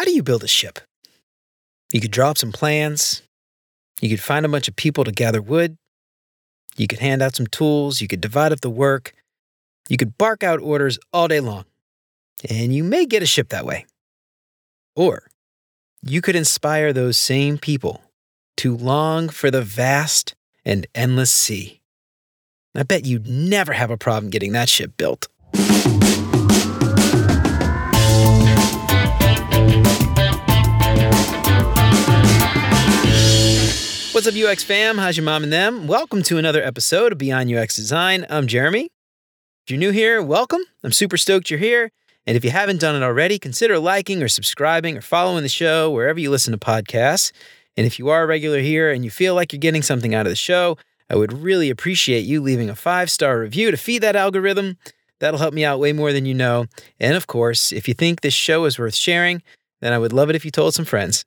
How do you build a ship? You could draw up some plans. You could find a bunch of people to gather wood. You could hand out some tools. You could divide up the work. You could bark out orders all day long. And you may get a ship that way. Or you could inspire those same people to long for the vast and endless sea. I bet you'd never have a problem getting that ship built. What's up, UX fam? How's your mom and them? Welcome to another episode of Beyond UX Design. I'm Jeremy. If you're new here, welcome. I'm super stoked you're here. And if you haven't done it already, consider liking or subscribing or following the show wherever you listen to podcasts. And if you are a regular here and you feel like you're getting something out of the show, I would really appreciate you leaving a 5-star review to feed that algorithm. That'll help me out way more than you know. And of course, if you think this show is worth sharing, then I would love it if you told some friends.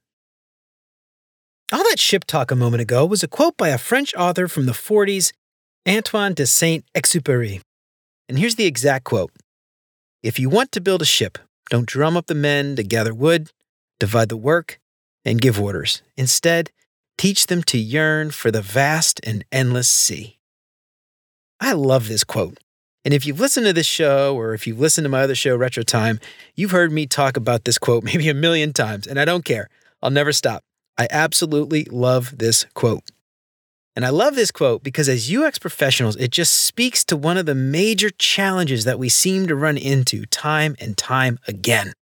All that ship talk a moment ago was a quote by a French author from the 40s, Antoine de Saint-Exupéry. And here's the exact quote. If you want to build a ship, don't drum up the men to gather wood, divide the work, and give orders. Instead, teach them to yearn for the vast and endless sea. I love this quote. And if you've listened to this show, or if you've listened to my other show, Retro Time, you've heard me talk about this quote maybe a million times, and I don't care. I'll never stop. I absolutely love this quote. And I love this quote because as UX professionals, it just speaks to one of the major challenges that we seem to run into time and time again.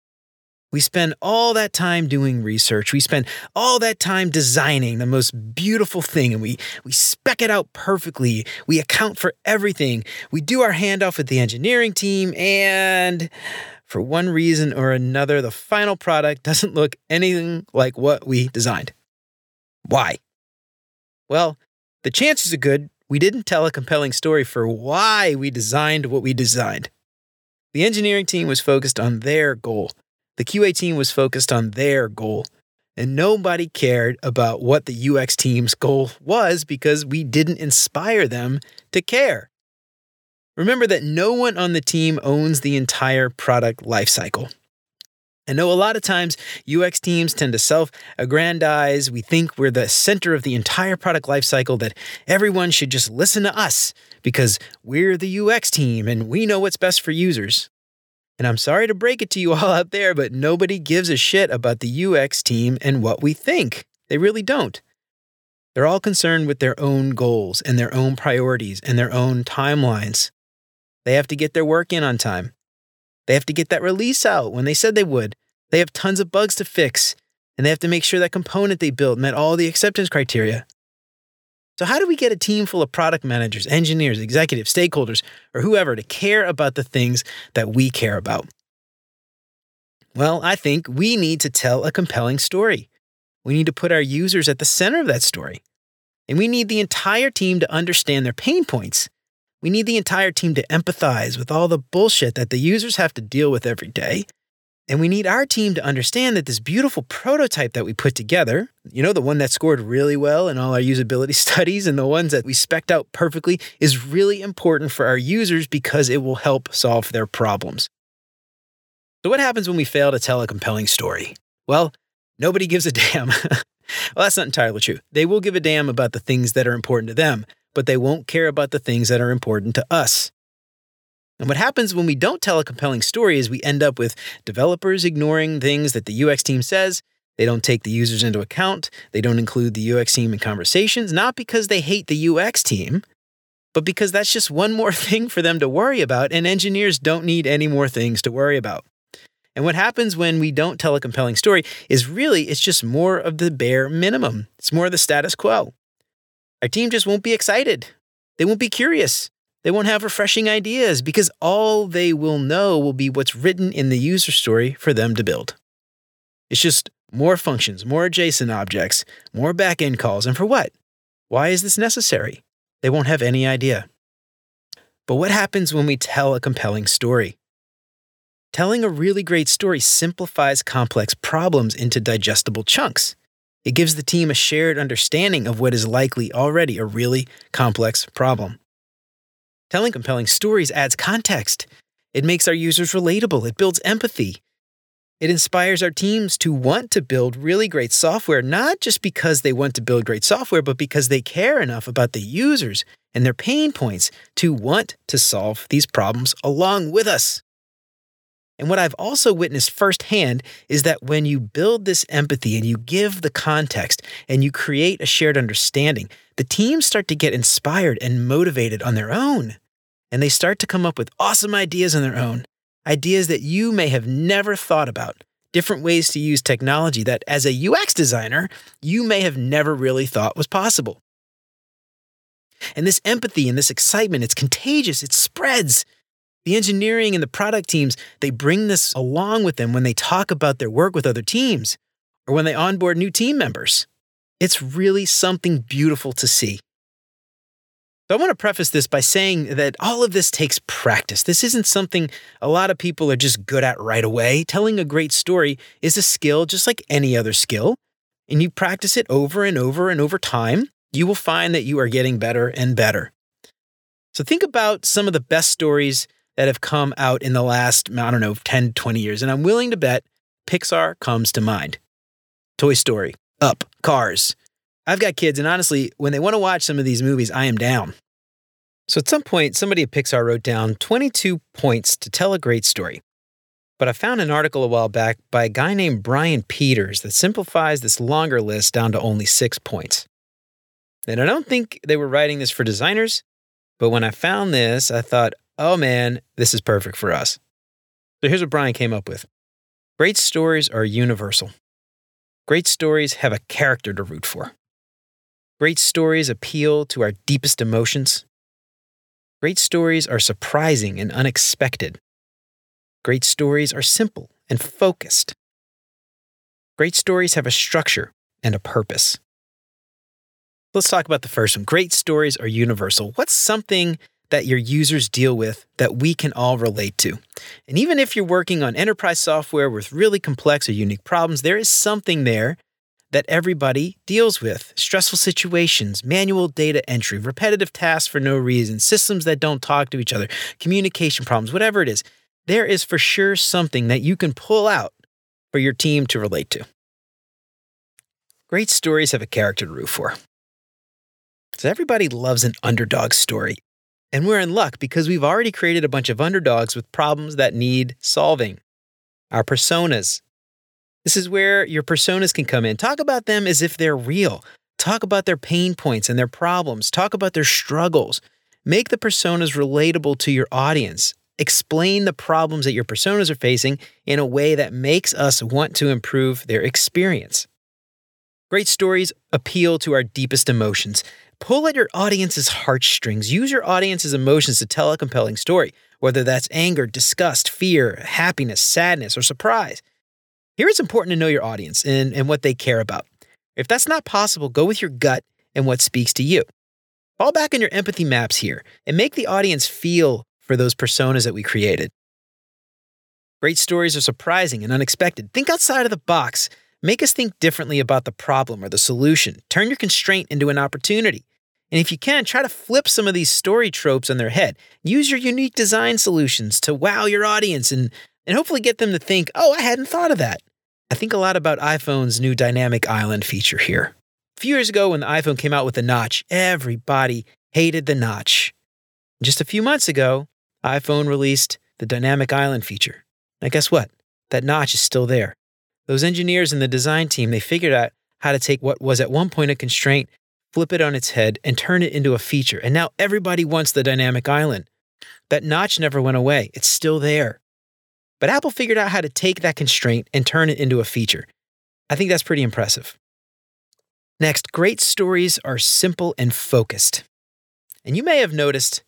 We spend all that time doing research. We spend all that time designing the most beautiful thing, and we spec it out perfectly. We account for everything. We do our handoff with the engineering team, and for one reason or another, the final product doesn't look anything like what we designed. Why? Well, the chances are good we didn't tell a compelling story for why we designed what we designed. The engineering team was focused on their goal. The QA team was focused on their goal. And nobody cared about what the UX team's goal was because we didn't inspire them to care. Remember that no one on the team owns the entire product lifecycle. I know a lot of times UX teams tend to self-aggrandize. We think we're the center of the entire product lifecycle, that everyone should just listen to us because we're the UX team and we know what's best for users. And I'm sorry to break it to you all out there, but nobody gives a shit about the UX team and what we think. They really don't. They're all concerned with their own goals and their own priorities and their own timelines. They have to get their work in on time. They have to get that release out when they said they would. They have tons of bugs to fix, and they have to make sure that component they built met all the acceptance criteria. So how do we get a team full of product managers, engineers, executives, stakeholders, or whoever to care about the things that we care about? Well, I think we need to tell a compelling story. We need to put our users at the center of that story. And we need the entire team to understand their pain points. We need the entire team to empathize with all the bullshit that the users have to deal with every day. And we need our team to understand that this beautiful prototype that we put together, you know, the one that scored really well in all our usability studies and the ones that we spec'd out perfectly, is really important for our users because it will help solve their problems. So what happens when we fail to tell a compelling story? Well, nobody gives a damn. Well, that's not entirely true. They will give a damn about the things that are important to them, but they won't care about the things that are important to us. And what happens when we don't tell a compelling story is we end up with developers ignoring things that the UX team says. They don't take the users into account. They don't include the UX team in conversations, not because they hate the UX team, but because that's just one more thing for them to worry about, and engineers don't need any more things to worry about. And what happens when we don't tell a compelling story is really it's just more of the bare minimum. It's more of the status quo. Our team just won't be excited. They won't be curious. They won't have refreshing ideas because all they will know will be what's written in the user story for them to build. It's just more functions, more JSON objects, more backend calls. And for what? Why is this necessary? They won't have any idea. But what happens when we tell a compelling story? Telling a really great story simplifies complex problems into digestible chunks. It gives the team a shared understanding of what is likely already a really complex problem. Telling compelling stories adds context. It makes our users relatable. It builds empathy. It inspires our teams to want to build really great software, not just because they want to build great software, but because they care enough about the users and their pain points to want to solve these problems along with us. And what I've also witnessed firsthand is that when you build this empathy and you give the context and you create a shared understanding, the teams start to get inspired and motivated on their own. And they start to come up with awesome ideas on their own, ideas that you may have never thought about, different ways to use technology that as a UX designer, you may have never really thought was possible. And this empathy and this excitement, it's contagious, it spreads. The engineering and the product teams, they bring this along with them when they talk about their work with other teams or when they onboard new team members. It's really something beautiful to see. So I want to preface this by saying that all of this takes practice. This isn't something a lot of people are just good at right away. Telling a great story is a skill just like any other skill, and you practice it over and over and over time, you will find that you are getting better and better. So think about some of the best stories that have come out in the last, 10, 20 years. And I'm willing to bet Pixar comes to mind. Toy Story, Up, Cars. I've got kids, and honestly, when they want to watch some of these movies, I am down. So at some point, somebody at Pixar wrote down 22 points to tell a great story. But I found an article a while back by a guy named Brian Peters that simplifies this longer list down to only 6 points. And I don't think they were writing this for designers, but when I found this, I thought, oh man, this is perfect for us. So here's what Brian came up with. Great stories are universal. Great stories have a character to root for. Great stories appeal to our deepest emotions. Great stories are surprising and unexpected. Great stories are simple and focused. Great stories have a structure and a purpose. Let's talk about the first one. Great stories are universal. What's something that your users deal with that we can all relate to? And even if you're working on enterprise software with really complex or unique problems, there is something there that everybody deals with. Stressful situations, manual data entry, repetitive tasks for no reason, systems that don't talk to each other, communication problems, whatever it is. There is for sure something that you can pull out for your team to relate to. Great stories have a character to root for. So everybody loves an underdog story. And we're in luck because we've already created a bunch of underdogs with problems that need solving. Our personas. This is where your personas can come in. Talk about them as if they're real. Talk about their pain points and their problems. Talk about their struggles. Make the personas relatable to your audience. Explain the problems that your personas are facing in a way that makes us want to improve their experience. Great stories appeal to our deepest emotions. Pull at your audience's heartstrings. Use your audience's emotions to tell a compelling story, whether that's anger, disgust, fear, happiness, sadness, or surprise. Here it's important to know your audience and what they care about. If that's not possible, go with your gut and what speaks to you. Fall back on your empathy maps here and make the audience feel for those personas that we created. Great stories are surprising and unexpected. Think outside of the box. Make us think differently about the problem or the solution. Turn your constraint into an opportunity. And if you can, try to flip some of these story tropes on their head. Use your unique design solutions to wow your audience and hopefully get them to think, oh, I hadn't thought of that. I think a lot about iPhone's new Dynamic Island feature here. A few years ago when the iPhone came out with the notch, everybody hated the notch. And just a few months ago, iPhone released the Dynamic Island feature. Now guess what? That notch is still there. Those engineers and the design team, they figured out how to take what was at one point a constraint, flip it on its head, and turn it into a feature. And now everybody wants the Dynamic Island. That notch never went away. It's still there. But Apple figured out how to take that constraint and turn it into a feature. I think that's pretty impressive. Next, great stories are simple and focused. And you may have noticed,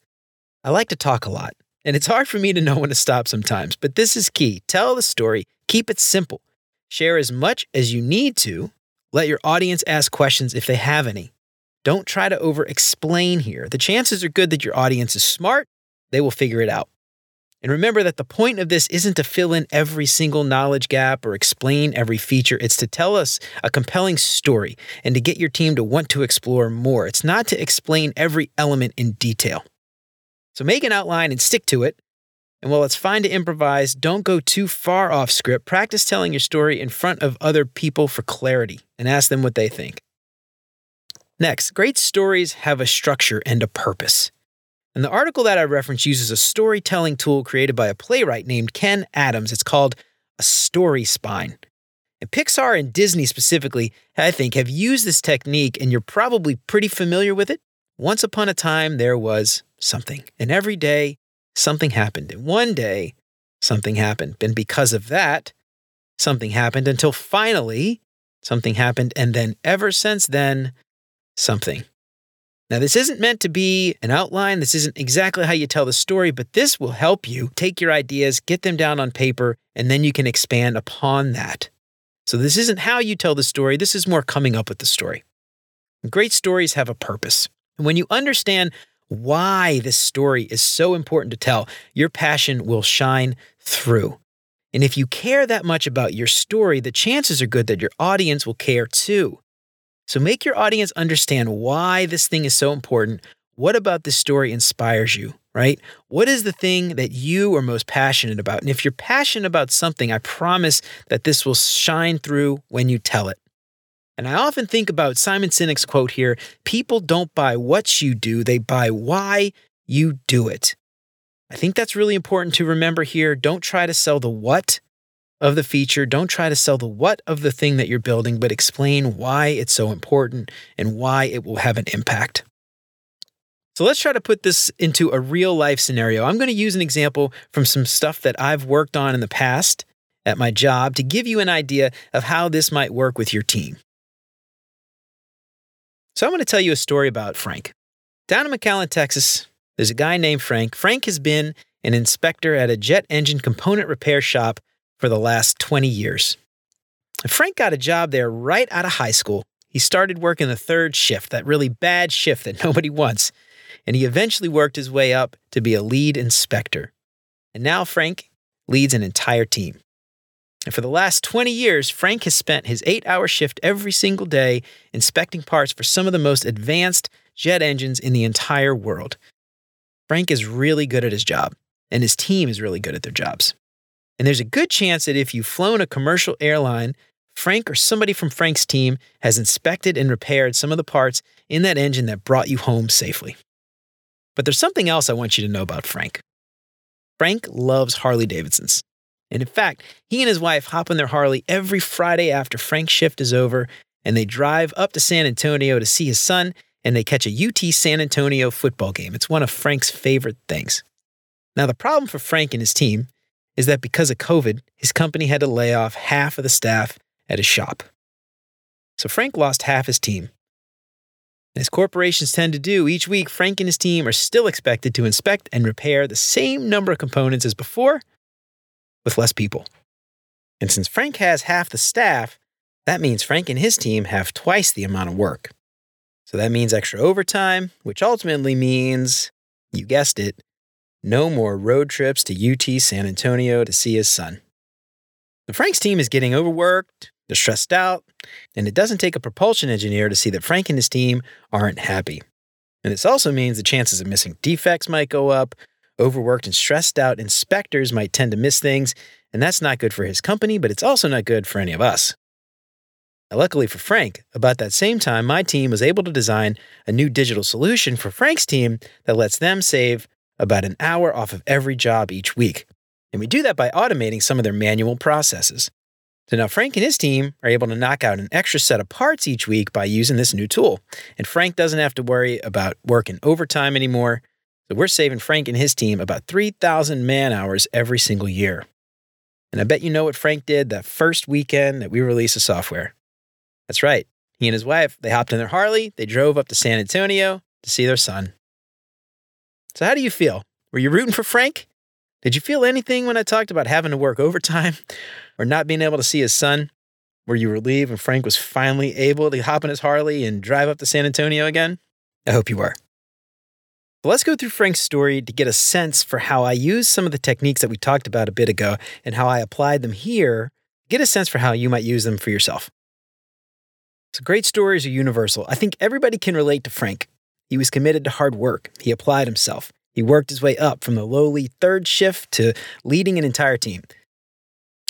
I like to talk a lot. And it's hard for me to know when to stop sometimes. But this is key. Tell the story. Keep it simple. Share as much as you need to. Let your audience ask questions if they have any. Don't try to over-explain here. The chances are good that your audience is smart. They will figure it out. And remember that the point of this isn't to fill in every single knowledge gap or explain every feature. It's to tell us a compelling story and to get your team to want to explore more. It's not to explain every element in detail. So make an outline and stick to it. And while it's fine to improvise, don't go too far off script. Practice telling your story in front of other people for clarity and ask them what they think. Next, great stories have a structure and a purpose. And the article that I reference uses a storytelling tool created by a playwright named Kenn Adams. It's called a story spine. And Pixar and Disney specifically, I think, have used this technique, and you're probably pretty familiar with it. Once upon a time, there was something. And every day, something happened. And one day, something happened. And because of that, something happened until finally, something happened. And then ever since then, something. Now, this isn't meant to be an outline. This isn't exactly how you tell the story, but this will help you take your ideas, get them down on paper, and then you can expand upon that. So this isn't how you tell the story. This is more coming up with the story. Great stories have a purpose. And when you understand why this story is so important to tell, your passion will shine through. And if you care that much about your story, the chances are good that your audience will care too. So make your audience understand why this thing is so important. What about this story inspires you, right? What is the thing that you are most passionate about? And if you're passionate about something, I promise that this will shine through when you tell it. And I often think about Simon Sinek's quote here, people don't buy what you do, they buy why you do it. I think that's really important to remember here. Don't try to sell the what of the feature. Don't try to sell the what of the thing that you're building, but explain why it's so important and why it will have an impact. So let's try to put this into a real life scenario. I'm going to use an example from some stuff that I've worked on in the past at my job to give you an idea of how this might work with your team. So I'm going to tell you a story about Frank. Down in McAllen, Texas, there's a guy named Frank. Frank has been an inspector at a jet engine component repair shop for the last 20 years. And Frank got a job there right out of high school. He started working the third shift, that really bad shift that nobody wants. And he eventually worked his way up to be a lead inspector. And now Frank leads an entire team. And for the last 20 years, Frank has spent his 8-hour shift every single day inspecting parts for some of the most advanced jet engines in the entire world. Frank is really good at his job, and his team is really good at their jobs. And there's a good chance that if you've flown a commercial airline, Frank or somebody from Frank's team has inspected and repaired some of the parts in that engine that brought you home safely. But there's something else I want you to know about Frank. Frank loves Harley-Davidsons. And in fact, he and his wife hop on their Harley every Friday after Frank's shift is over, and they drive up to San Antonio to see his son, and they catch a UT San Antonio football game. It's one of Frank's favorite things. Now, the problem for Frank and his team is that because of COVID, his company had to lay off half of the staff at his shop. So Frank lost half his team. As corporations tend to do, each week Frank and his team are still expected to inspect and repair the same number of components as before, with less people. And since Frank has half the staff, that means Frank and his team have twice the amount of work. So that means extra overtime, which ultimately means, you guessed it, no more road trips to UT San Antonio to see his son. But Frank's team is getting overworked, they're stressed out, and it doesn't take a propulsion engineer to see that Frank and his team aren't happy. And this also means the chances of missing defects might go up. Overworked and stressed out inspectors might tend to miss things, and that's not good for his company, but it's also not good for any of us. Now, luckily for Frank, about that same time, my team was able to design a new digital solution for Frank's team that lets them save about an hour off of every job each week. And we do that by automating some of their manual processes. So now Frank and his team are able to knock out an extra set of parts each week by using this new tool. And Frank doesn't have to worry about working overtime anymore. So we're saving Frank and his team about 3,000 man-hours every single year. And I bet you know what Frank did that first weekend that we released the software. That's right. He and his wife, they hopped in their Harley, they drove up to San Antonio to see their son. So how do you feel? Were you rooting for Frank? Did you feel anything when I talked about having to work overtime or not being able to see his son? Were you relieved when Frank was finally able to hop in his Harley and drive up to San Antonio again? I hope you were. But let's go through Frank's story to get a sense for how I used some of the techniques that we talked about a bit ago and how I applied them here. Get a sense for how you might use them for yourself. So great stories are universal. I think everybody can relate to Frank. He was committed to hard work. He applied himself. He worked his way up from the lowly third shift to leading an entire team.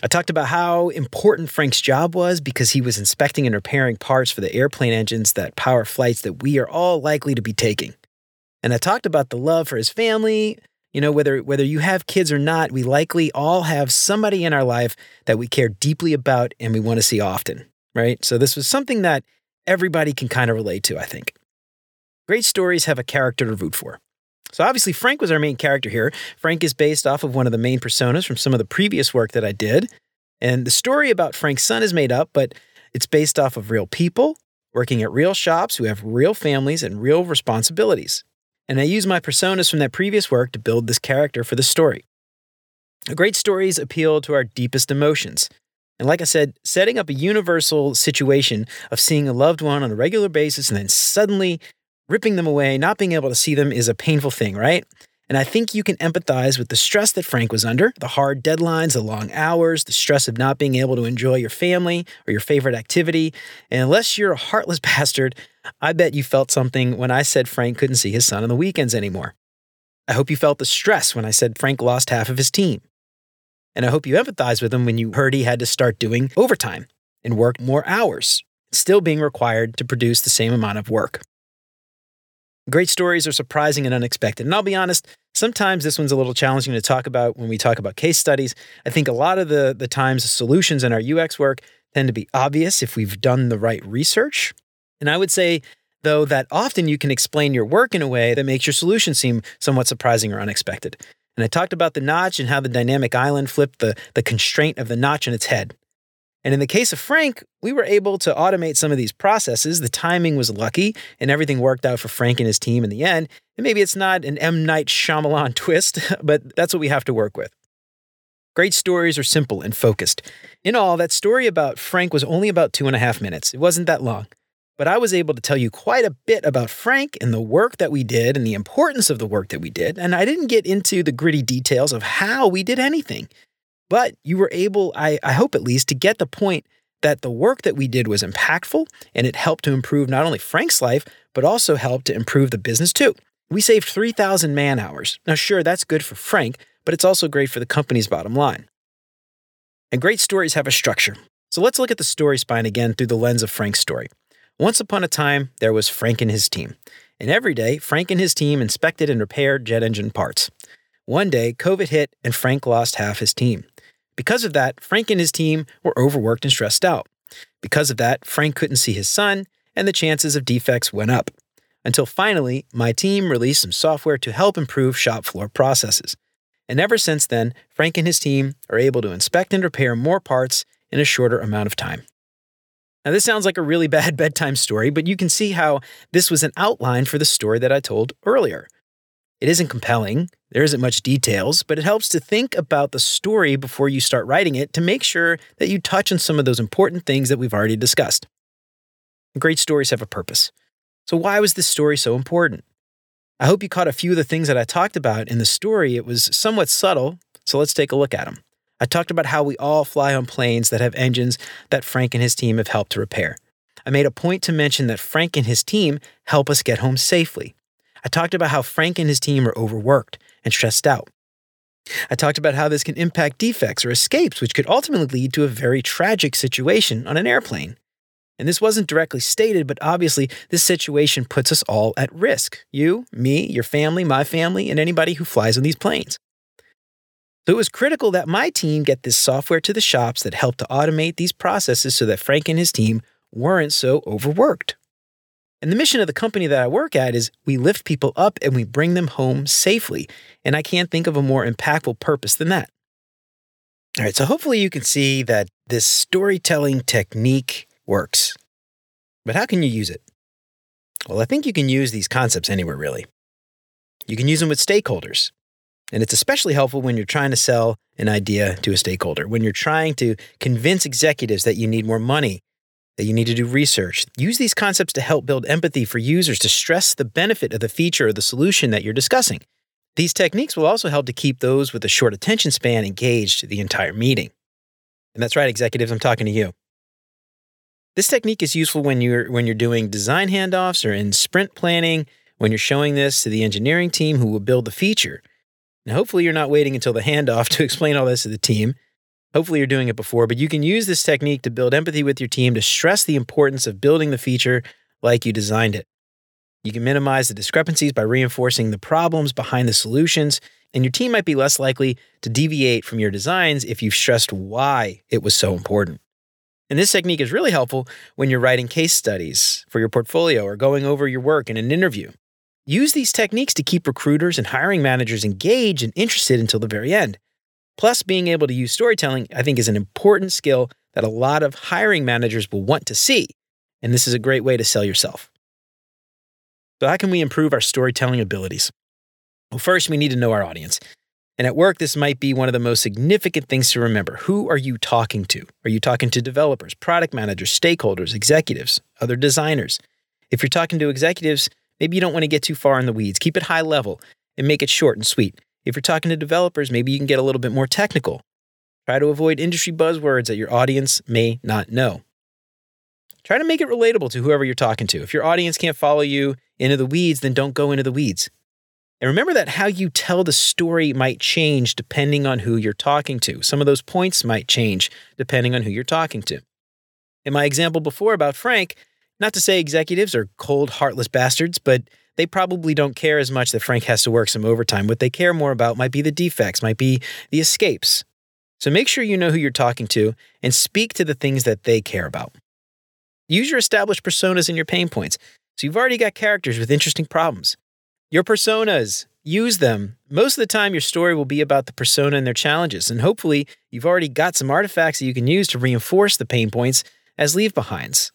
I talked about how important Frank's job was because he was inspecting and repairing parts for the airplane engines that power flights that we are all likely to be taking. And I talked about the love for his family. You know, whether you have kids or not, we likely all have somebody in our life that we care deeply about and we want to see often, right? So this was something that everybody can kind of relate to, I think. Great stories have a character to root for. So obviously, Frank was our main character here. Frank is based off of one of the main personas from some of the previous work that I did. And the story about Frank's son is made up, but it's based off of real people working at real shops who have real families and real responsibilities. And I use my personas from that previous work to build this character for the story. Great stories appeal to our deepest emotions. And like I said, setting up a universal situation of seeing a loved one on a regular basis and then suddenly ripping them away, not being able to see them is a painful thing, right? And I think you can empathize with the stress that Frank was under, the hard deadlines, the long hours, the stress of not being able to enjoy your family or your favorite activity. And unless you're a heartless bastard, I bet you felt something when I said Frank couldn't see his son on the weekends anymore. I hope you felt the stress when I said Frank lost half of his team. And I hope you empathized with him when you heard he had to start doing overtime and work more hours, still being required to produce the same amount of work. Great stories are surprising and unexpected. And I'll be honest, sometimes this one's a little challenging to talk about when we talk about case studies. I think a lot of the times the solutions in our UX work tend to be obvious if we've done the right research. And I would say, though, that often you can explain your work in a way that makes your solution seem somewhat surprising or unexpected. And I talked about the notch and how the dynamic island flipped the constraint of the notch on its head. And in the case of Frank, we were able to automate some of these processes. The timing was lucky, and everything worked out for Frank and his team in the end. And maybe it's not an M. Night Shyamalan twist, but that's what we have to work with. Great stories are simple and focused. In all, that story about Frank was only about 2.5 minutes. It wasn't that long. But I was able to tell you quite a bit about Frank and the work that we did and the importance of the work that we did. And I didn't get into the gritty details of how we did anything. But you were able, I hope at least, to get the point that the work that we did was impactful and it helped to improve not only Frank's life, but also helped to improve the business too. We saved 3,000 man hours. Now, sure, that's good for Frank, but it's also great for the company's bottom line. And great stories have a structure. So let's look at the story spine again through the lens of Frank's story. Once upon a time, there was Frank and his team. And every day, Frank and his team inspected and repaired jet engine parts. One day, COVID hit and Frank lost half his team. Because of that, Frank and his team were overworked and stressed out. Because of that, Frank couldn't see his son, and the chances of defects went up. Until finally, my team released some software to help improve shop floor processes. And ever since then, Frank and his team are able to inspect and repair more parts in a shorter amount of time. Now, this sounds like a really bad bedtime story, but you can see how this was an outline for the story that I told earlier. It isn't compelling, there isn't much details, but it helps to think about the story before you start writing it to make sure that you touch on some of those important things that we've already discussed. Great stories have a purpose. So why was this story so important? I hope you caught a few of the things that I talked about in the story. It was somewhat subtle, so let's take a look at them. I talked about how we all fly on planes that have engines that Frank and his team have helped to repair. I made a point to mention that Frank and his team help us get home safely. I talked about how Frank and his team are overworked and stressed out. I talked about how this can impact defects or escapes, which could ultimately lead to a very tragic situation on an airplane. And this wasn't directly stated, but obviously this situation puts us all at risk. You, me, your family, my family, and anybody who flies on these planes. So it was critical that my team get this software to the shops that helped to automate these processes so that Frank and his team weren't so overworked. And the mission of the company that I work at is we lift people up and we bring them home safely. And I can't think of a more impactful purpose than that. All right, so hopefully you can see that this storytelling technique works. But how can you use it? Well, I think you can use these concepts anywhere, really. You can use them with stakeholders. And it's especially helpful when you're trying to sell an idea to a stakeholder, when you're trying to convince executives that you need more money, that you need to do research. Use these concepts to help build empathy for users to stress the benefit of the feature or the solution that you're discussing. These techniques will also help to keep those with a short attention span engaged the entire meeting. And that's right, executives, I'm talking to you. This technique is useful when you're doing design handoffs or in sprint planning, when you're showing this to the engineering team who will build the feature. Now, hopefully you're not waiting until the handoff to explain all this to the team. Hopefully you're doing it before, but you can use this technique to build empathy with your team to stress the importance of building the feature like you designed it. You can minimize the discrepancies by reinforcing the problems behind the solutions, and your team might be less likely to deviate from your designs if you've stressed why it was so important. And this technique is really helpful when you're writing case studies for your portfolio or going over your work in an interview. Use these techniques to keep recruiters and hiring managers engaged and interested until the very end. Plus, being able to use storytelling, I think, is an important skill that a lot of hiring managers will want to see. And this is a great way to sell yourself. So how can we improve our storytelling abilities? Well, first, we need to know our audience. And at work, this might be one of the most significant things to remember. Who are you talking to? Are you talking to developers, product managers, stakeholders, executives, other designers? If you're talking to executives, maybe you don't want to get too far in the weeds. Keep it high level and make it short and sweet. If you're talking to developers, maybe you can get a little bit more technical. Try to avoid industry buzzwords that your audience may not know. Try to make it relatable to whoever you're talking to. If your audience can't follow you into the weeds, then don't go into the weeds. And remember that how you tell the story might change depending on who you're talking to. Some of those points might change depending on who you're talking to. In my example before about Frank, not to say executives are cold, heartless bastards, but they probably don't care as much that Frank has to work some overtime. What they care more about might be the defects, might be the escapes. So make sure you know who you're talking to and speak to the things that they care about. Use your established personas and your pain points. So you've already got characters with interesting problems. Your personas, use them. Most of the time, your story will be about the persona and their challenges. And hopefully, you've already got some artifacts that you can use to reinforce the pain points as leave-behinds.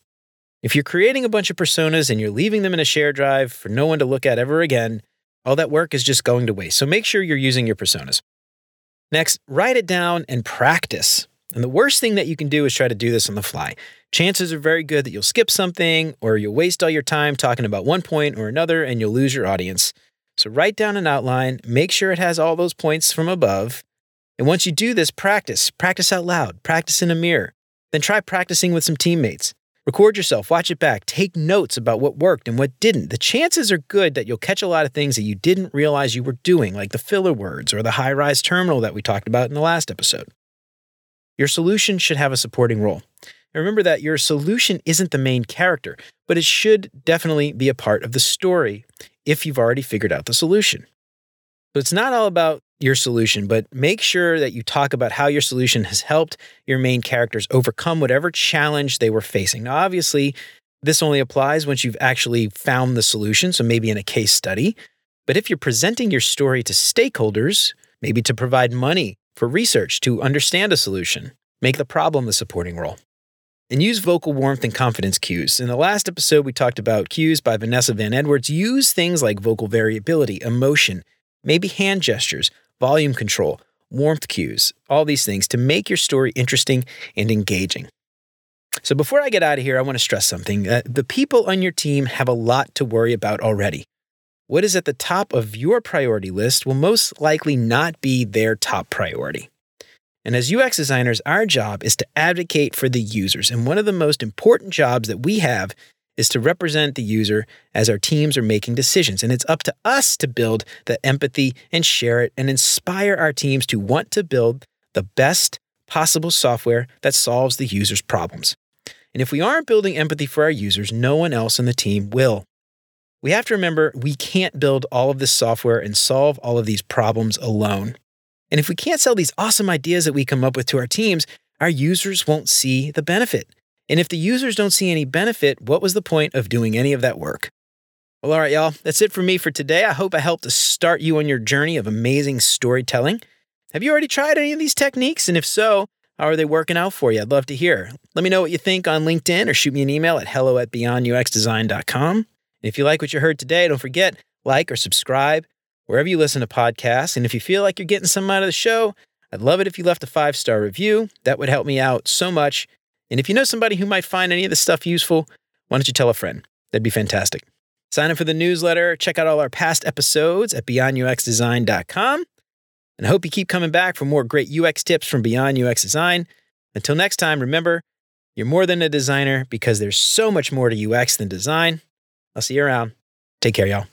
If you're creating a bunch of personas and you're leaving them in a share drive for no one to look at ever again, all that work is just going to waste. So make sure you're using your personas. Next, write it down and practice. And the worst thing that you can do is try to do this on the fly. Chances are very good that you'll skip something or you'll waste all your time talking about one point or another and you'll lose your audience. So write down an outline, make sure it has all those points from above. And once you do this, practice out loud, practice in a mirror, then try practicing with some teammates. Record yourself, watch it back, take notes about what worked and what didn't. The chances are good that you'll catch a lot of things that you didn't realize you were doing, like the filler words or the high-rise terminal that we talked about in the last episode. Your solution should have a supporting role. And remember that your solution isn't the main character, but it should definitely be a part of the story if you've already figured out the solution. So it's not all about your solution, but make sure that you talk about how your solution has helped your main characters overcome whatever challenge they were facing. Now, obviously, this only applies once you've actually found the solution, so maybe in a case study. But if you're presenting your story to stakeholders, maybe to provide money for research to understand a solution, make the problem the supporting role. And use vocal warmth and confidence cues. In the last episode, we talked about cues by Vanessa Van Edwards. Use things like vocal variability, emotion, maybe hand gestures, volume control, warmth cues, all these things to make your story interesting and engaging. So before I get out of here, I want to stress something. The people on your team have a lot to worry about already. What is at the top of your priority list will most likely not be their top priority. And as UX designers, our job is to advocate for the users. And one of the most important jobs that we have is to represent the user as our teams are making decisions. And it's up to us to build the empathy and share it and inspire our teams to want to build the best possible software that solves the user's problems. And if we aren't building empathy for our users, no one else on the team will. We have to remember we can't build all of this software and solve all of these problems alone. And if we can't sell these awesome ideas that we come up with to our teams, our users won't see the benefit. And if the users don't see any benefit, what was the point of doing any of that work? Well, all right, y'all, that's it for me for today. I hope I helped to start you on your journey of amazing storytelling. Have you already tried any of these techniques? And if so, how are they working out for you? I'd love to hear. Let me know what you think on LinkedIn or shoot me an email at hello@beyonduxdesign.com. And if you like what you heard today, don't forget, like or subscribe wherever you listen to podcasts. And if you feel like you're getting something out of the show, I'd love it if you left a 5-star review. That would help me out so much. And if you know somebody who might find any of this stuff useful, why don't you tell a friend? That'd be fantastic. Sign up for the newsletter. Check out all our past episodes at beyonduxdesign.com. And I hope you keep coming back for more great UX tips from Beyond UX Design. Until next time, remember, you're more than a designer because there's so much more to UX than design. I'll see you around. Take care, y'all.